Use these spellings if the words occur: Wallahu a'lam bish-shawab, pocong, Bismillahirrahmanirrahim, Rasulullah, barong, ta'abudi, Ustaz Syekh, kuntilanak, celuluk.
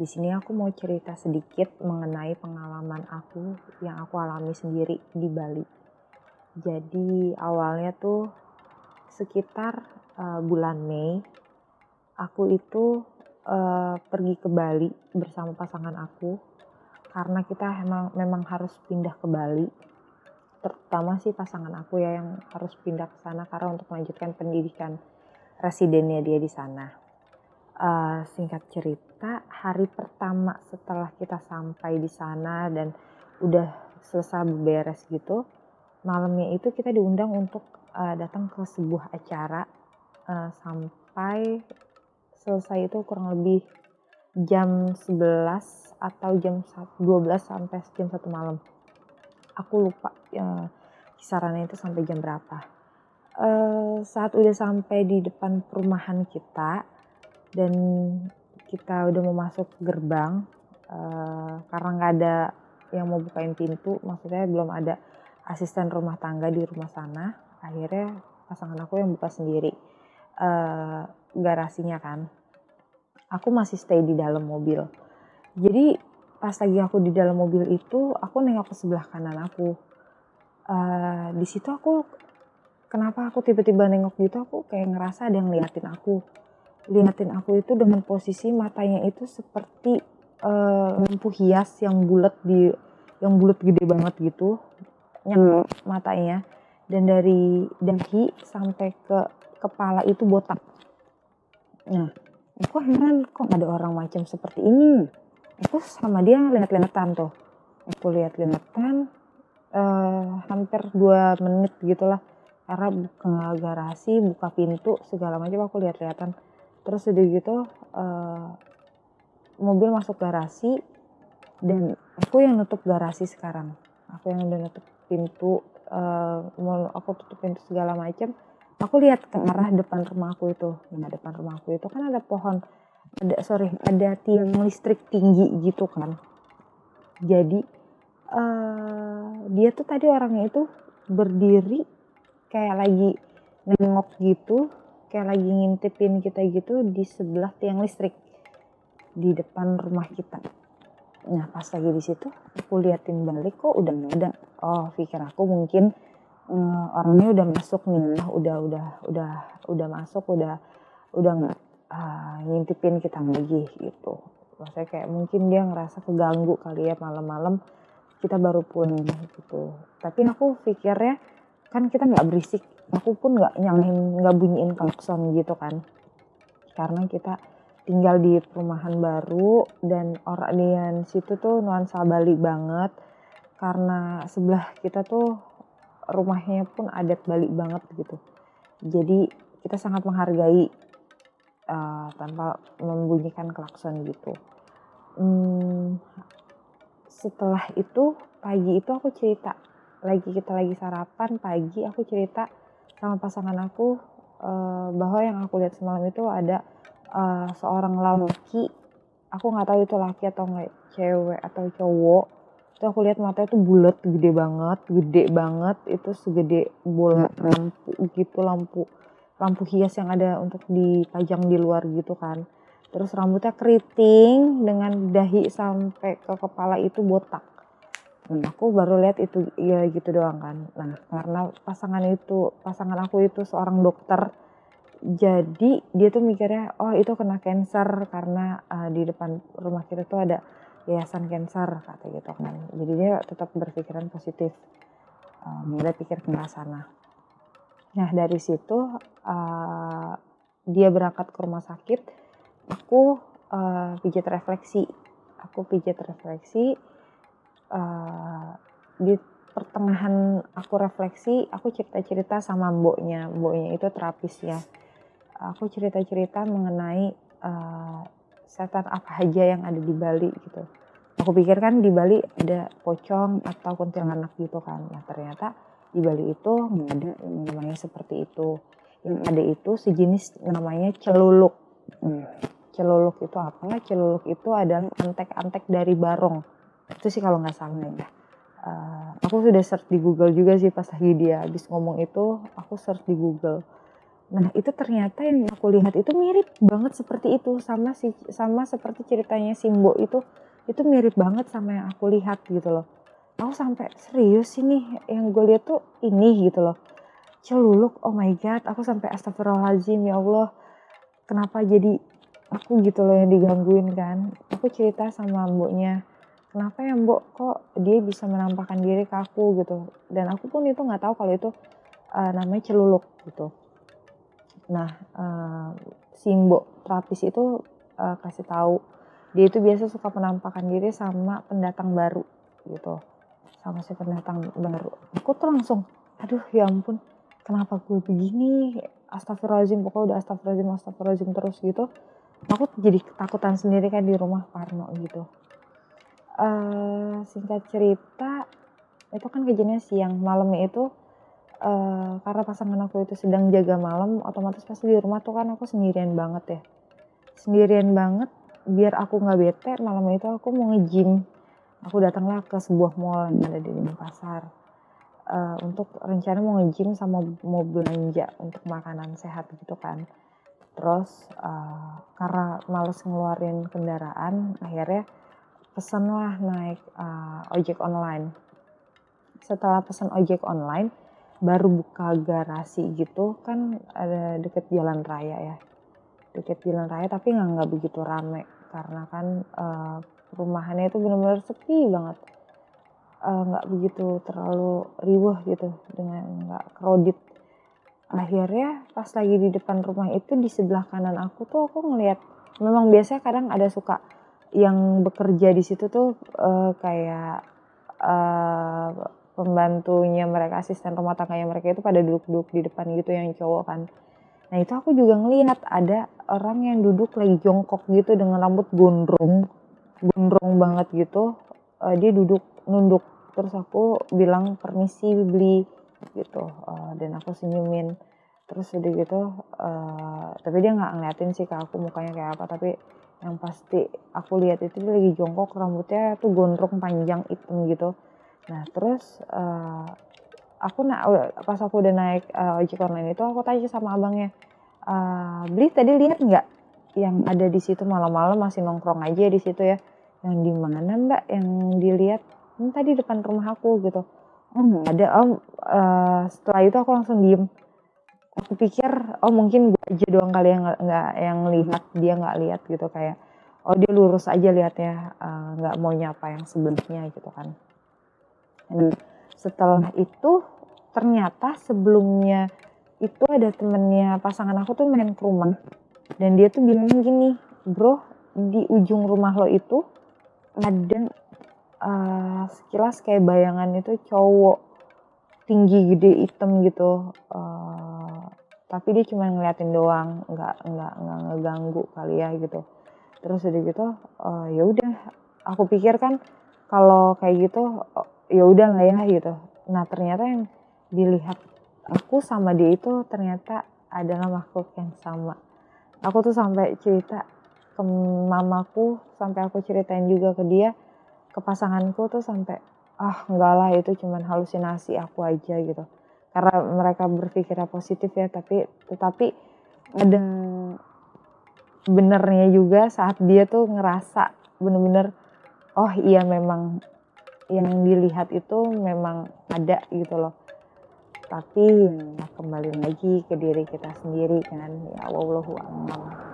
Di sini aku mau cerita sedikit mengenai pengalaman aku yang aku alami sendiri di Bali. Jadi awalnya tuh sekitar bulan Mei, aku itu pergi ke Bali bersama pasangan aku karena kita memang harus pindah ke Bali. Terutama sih pasangan aku ya yang harus pindah ke sana karena untuk melanjutkan pendidikan residennya dia di sana. Singkat cerita, hari pertama setelah kita sampai di sana dan udah selesai beres gitu, malamnya itu kita diundang untuk datang ke sebuah acara sampai selesai itu kurang lebih jam 11 atau jam 12 sampai jam 1 malam. Aku lupa kisarannya itu sampai jam berapa. Saat udah sampai di depan perumahan kita, dan kita udah mau masuk gerbang karena nggak ada yang mau bukain pintu, maksudnya belum ada asisten rumah tangga di rumah sana. Akhirnya pasangan aku yang buka sendiri garasinya kan. Aku masih stay di dalam mobil. Jadi pas lagi aku di dalam mobil itu, aku nengok ke sebelah kanan aku. Di situ aku, kenapa aku tiba-tiba nengok gitu, aku kayak ngerasa ada yang ngeliatin aku. Liatin aku itu dengan posisi matanya itu seperti lampu hias yang bulat gede banget gitu, nyengok matanya, dan dari dahi sampai ke kepala itu botak. Nah, aku heran kok ada orang macam seperti ini. Aku sama dia lihat-lihatan tuh, aku lihat-lihatan hampir 2 menit gitulah, karena buka garasi, buka pintu segala macam aku lihat-lihatan. Terus udah gitu mobil masuk garasi dan aku yang nutup garasi sekarang. Aku yang udah nutup pintu, aku tutup pintu segala macam. Aku lihat ke arah depan rumah aku itu. Nah, depan rumah aku itu kan ada pohon, ada tiang listrik tinggi gitu kan. Jadi dia tuh tadi orangnya itu berdiri kayak lagi nengok gitu, kayak lagi ngintipin kita gitu di sebelah tiang listrik di depan rumah kita. Nah, pas lagi di situ aku liatin balik, kok udah nggak ada. Oh, pikir aku mungkin orangnya udah masuk nih, udah masuk, udah nggak ngintipin kita lagi gitu. Maksudnya kayak mungkin dia ngerasa keganggu kali ya, malam-malam kita baru pulang gitu. Tapi aku pikirnya kan kita nggak berisik, aku pun nggak bunyiin klakson gitu kan, karena kita tinggal di perumahan baru dan orang di situ tuh nuansa Bali banget, karena sebelah kita tuh rumahnya pun adat Bali banget gitu. Jadi kita sangat menghargai tanpa membunyikan klakson gitu. Setelah itu pagi itu aku cerita, kita lagi sarapan pagi, aku cerita sama pasangan aku bahwa yang aku lihat semalam itu ada seorang laki, aku nggak tahu itu laki atau nggak, cewek atau cowok. Itu aku lihat matanya tuh bulat, gede banget, itu segede bola lampu gitu, lampu hias yang ada untuk dipajang di luar gitu kan. Terus rambutnya keriting dengan dahi sampai ke kepala itu botak. Aku baru lihat itu ya gitu doang kan. Nah, karena pasangan aku itu seorang dokter, jadi dia tuh mikirnya oh itu kena kanker karena di depan rumah kita tuh ada yayasan kanker kata gitu kan. Jadi dia tetap berpikiran positif, dia pikir ke sana. Nah, dari situ dia berangkat ke rumah sakit, aku pijat refleksi. Di pertengahan aku refleksi, aku cerita-cerita sama mboknya itu terapis ya. Aku cerita-cerita mengenai setan apa aja yang ada di Bali gitu. Aku pikir kan di Bali ada pocong atau kuntilanak gitu kan. Nah, ternyata di Bali itu nggak ada yang namanya seperti itu. Yang ada itu sejenis namanya celuluk. Celuluk itu apa? Celuluk itu adalah antek-antek dari barong. Itu sih kalau nggak salah ya. Aku sudah search di Google juga sih pas lagi dia habis ngomong itu, aku search di Google. Nah itu ternyata yang aku lihat itu mirip banget seperti itu, sama seperti ceritanya Simbo itu mirip banget sama yang aku lihat gitu loh. Aku sampai serius ini yang gue lihat tuh ini gitu loh, celuluk. Oh my god, aku sampai astagfirullahaladzim, ya Allah kenapa jadi aku gitu loh yang digangguin kan. Aku cerita sama mboknya, kenapa ya mbok kok dia bisa menampakkan diri ke aku gitu, dan aku pun itu nggak tahu kalau itu namanya celuluk gitu. Nah si mbok terapis itu kasih tahu dia itu biasa suka menampakkan diri sama pendatang baru gitu, sama si pendatang baru. Aku tuh langsung aduh ya ampun kenapa gue begini, astagfirullahaladzim, pokoknya udah astagfirullahaladzim terus gitu. Aku jadi ketakutan sendiri kan di rumah Parno gitu. Singkat cerita itu kan kejadiannya siang, malamnya itu karena pasangan aku itu sedang jaga malam, otomatis pasti di rumah tuh kan aku sendirian banget ya, sendirian banget. Biar aku nggak bete, malam itu aku mau nge-gym. Aku datanglah ke sebuah mall yang ada di Denpasar untuk rencana mau nge-gym sama mau belanja untuk makanan sehat gitu kan. Terus karena males ngeluarin kendaraan, akhirnya pesanlah naik ojek online. Setelah pesan ojek online, baru buka garasi gitu kan, ada deket jalan raya ya, tapi nggak begitu rame karena kan rumahannya itu benar-benar sepi banget, nggak begitu terlalu riuh gitu, dengan nggak crowded. Akhirnya pas lagi di depan rumah itu di sebelah kanan aku tuh aku ngelihat, memang biasanya kadang ada suka yang bekerja di situ tuh kayak pembantunya mereka, asisten rumah tangganya mereka itu pada duduk-duduk di depan gitu yang cowok kan. Nah itu aku juga ngelihat ada orang yang duduk lagi jongkok gitu dengan rambut gondrong banget gitu. Dia duduk nunduk, terus aku bilang permisi beli gitu, dan aku senyumin. Terus udah gitu tapi dia nggak ngeliatin sih ke aku mukanya kayak apa, tapi yang pasti aku lihat itu dia lagi jongkok, rambutnya tuh gondrong panjang hitam gitu. Nah terus pas aku udah naik ojek online itu aku tanya sama abangnya, beli tadi lihat nggak yang ada di situ malam-malam masih nongkrong aja di situ ya, yang di mana mbak yang dilihat? Tadi depan rumah aku gitu. Oh nggak ada om. Setelah itu aku langsung diem. Aku pikir oh mungkin gue aja doang kali yang lihat, dia nggak lihat gitu, kayak oh dia lurus aja lihatnya, nggak mau nyapa yang sebelumnya gitu kan. Dan setelah itu ternyata sebelumnya itu ada temennya pasangan aku tuh main ke rumah, dan dia tuh bilang gini, bro di ujung rumah lo itu ada sekilas kayak bayangan itu cowok tinggi gede hitam gitu, tapi dia cuma ngeliatin doang, nggak ngeganggu kali ya gitu. Terus udah gitu ya udah aku pikir kan kalau kayak gitu ya udah lah ya gitu. Nah ternyata yang dilihat aku sama dia itu ternyata adalah makhluk yang sama. Aku tuh sampai cerita ke mamaku, sampai aku ceritain juga ke dia, ke pasanganku tuh sampai ah enggak lah itu cuman halusinasi aku aja gitu. Karena mereka berpikirnya positif ya, tetapi ada benernya juga saat dia tuh ngerasa bener-bener oh iya memang yang dilihat itu memang ada gitu loh. Tapi ya kembali lagi ke diri kita sendiri kan, ya wallahu a'lam.